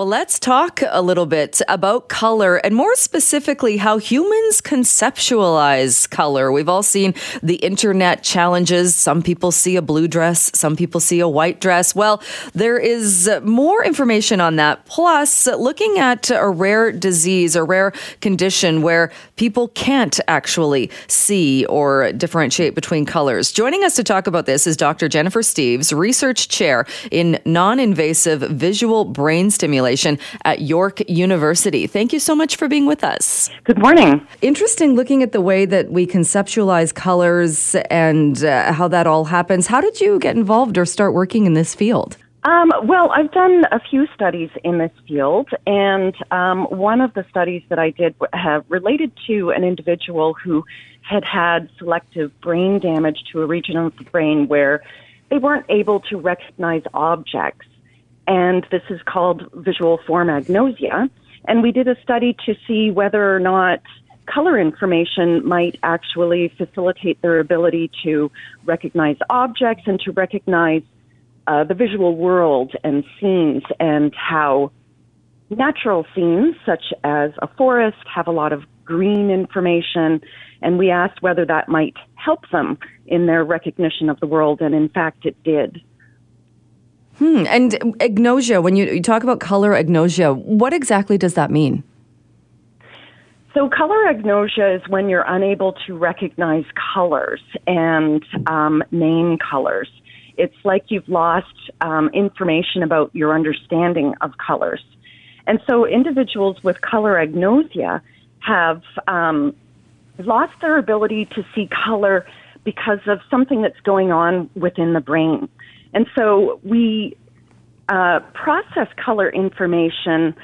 Well, let's talk a little bit about color and more specifically how humans conceptualize color. We've all seen the internet challenges. Some people see a blue dress, some people see a white dress. Well, there is more information on that. Plus, looking at a rare disease or rare condition where people can't actually see or differentiate between colors. Joining us to talk about this is Dr. Jennifer Steeves, Research Chair in Non-Invasive Visual Brain Stimulation at York University. Thank you so much for being with us. Good morning. Interesting looking at the way that we conceptualize colors and how that all happens. How did you get involved or start working in this field? Well, I've done a few studies in this field, and one of the studies that I did related to an individual who had selective brain damage to a region of the brain where they weren't able to recognize objects. And this is called visual form agnosia. And we did a study to see whether or not color information might actually facilitate their ability to recognize objects and to recognize the visual world and scenes, and how natural scenes such as a forest have a lot of green information. And we asked whether that might help them in their recognition of the world. And in fact, it did. And agnosia, when you talk about color agnosia, what exactly does that mean? So color agnosia is when you're unable to recognize colors and name colors. It's like you've lost information about your understanding of colors. And so individuals with color agnosia have lost their ability to see color because of something that's going on within the brain. And so we process color information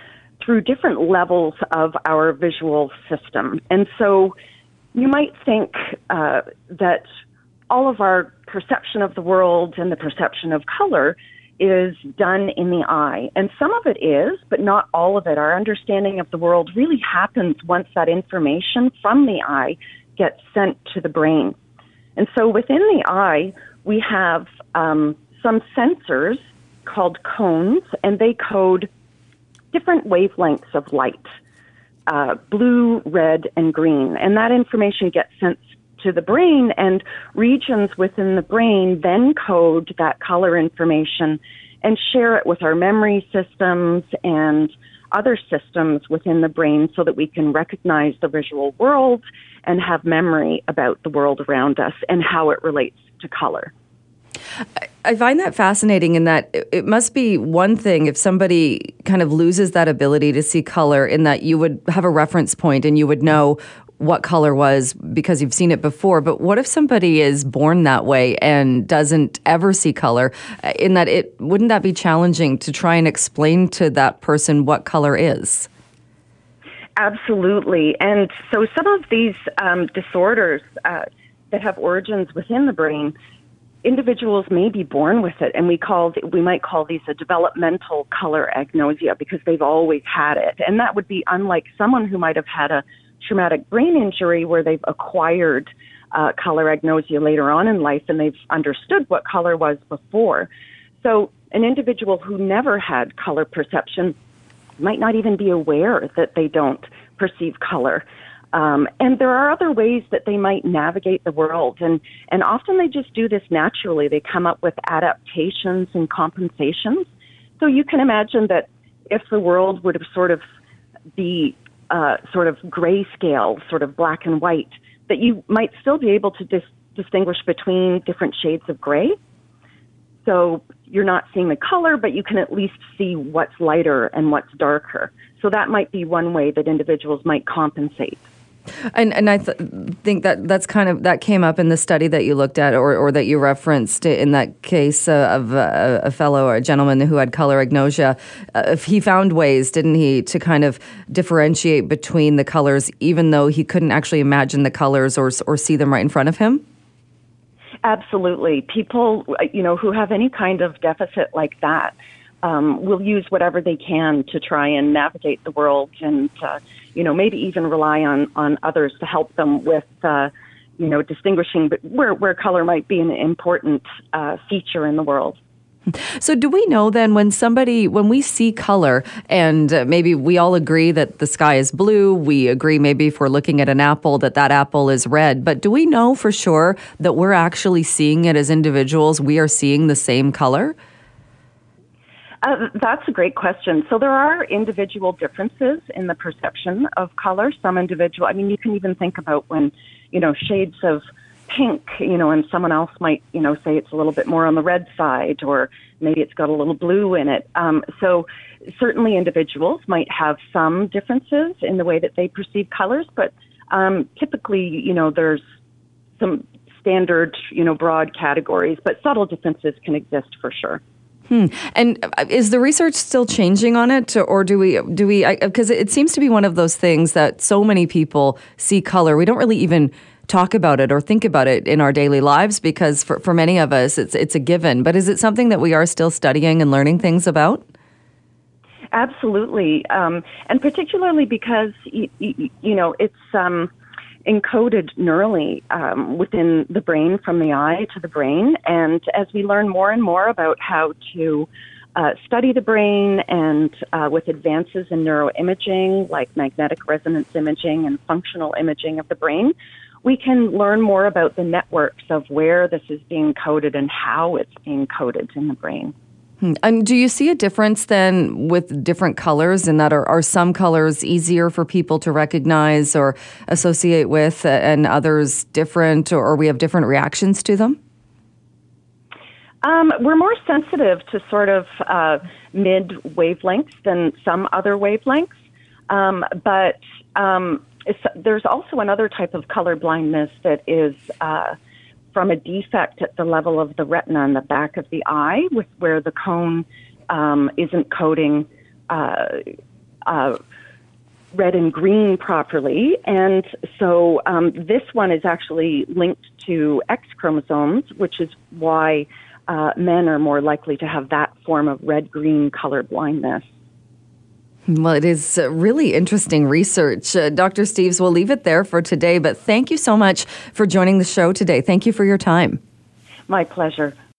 through different levels of our visual system. And so you might think that all of our perception of the world and the perception of color is done in the eye. And some of it is, but not all of it. Our understanding of the world really happens once that information from the eye gets sent to the brain. And so within the eye, we have some sensors called cones, and they code different wavelengths of light, blue, red, and green. And that information gets sent to the brain, and regions within the brain then code that color information and share it with our memory systems and other systems within the brain so that we can recognize the visual world and have memory about the world around us and how it relates to color. I find that fascinating in that it must be one thing if somebody kind of loses that ability to see color, in that you would have a reference point and you would know what color was because you've seen it before. But what if somebody is born that way and doesn't ever see color, in that it wouldn't that be challenging to try and explain to that person what color is? Absolutely. And so some of these disorders that have origins within the brain, individuals may be born with it, and we might call these a developmental color agnosia because they've always had it. And that would be unlike someone who might have had a traumatic brain injury where they've acquired color agnosia later on in life and they've understood what color was before. So an individual who never had color perception might not even be aware that they don't perceive color. And there are other ways that they might navigate the world. And often they just do this naturally. They come up with adaptations and compensations. So you can imagine that if the world would sort of be grayscale, sort of black and white, that you might still be able to distinguish between different shades of gray. So you're not seeing the color, but you can at least see what's lighter and what's darker. So that might be one way that individuals might compensate. And I think that's kind of, that came up in the study that you looked at, or that you referenced in that case of a fellow or a gentleman who had color agnosia. He found ways, didn't he, to kind of differentiate between the colors, even though he couldn't actually imagine the colors or see them right in front of him? Absolutely. People, who have any kind of deficit like that, will use whatever they can to try and navigate the world and, maybe even rely on others to help them with, distinguishing where color might be an important feature in the world. So do we know then when we see color and maybe we all agree that the sky is blue, we agree maybe if we're looking at an apple that apple is red, but do we know for sure that we're actually seeing it as individuals, we are seeing the same color? That's a great question. So there are individual differences in the perception of color. Some individual, you can even think about when, shades of pink, and someone else might, say it's a little bit more on the red side, or maybe it's got a little blue in it. So certainly individuals might have some differences in the way that they perceive colors, but typically, there's some standard, broad categories, but subtle differences can exist for sure. And is the research still changing on it, or do we? Because it seems to be one of those things that so many people see color. We don't really even talk about it or think about it in our daily lives, because for many of us, it's a given. But is it something that we are still studying and learning things about? Absolutely, and particularly because it's encoded neurally within the brain, from the eye to the brain. And as we learn more and more about how to study the brain and with advances in neuroimaging like magnetic resonance imaging and functional imaging of the brain, we can learn more about the networks of where this is being coded and how it's being coded in the brain. And do you see a difference then with different colors, in that are some colors easier for people to recognize or associate with and others different, or we have different reactions to them? We're more sensitive to sort of mid wavelengths than some other wavelengths, but there's also another type of color blindness that is from a defect at the level of the retina in the back of the eye, with where the cone isn't coding red and green properly. And so this one is actually linked to X chromosomes, which is why men are more likely to have that form of red-green color blindness. Well, it is really interesting research. Dr. Steeves, we'll leave it there for today, but thank you so much for joining the show today. Thank you for your time. My pleasure.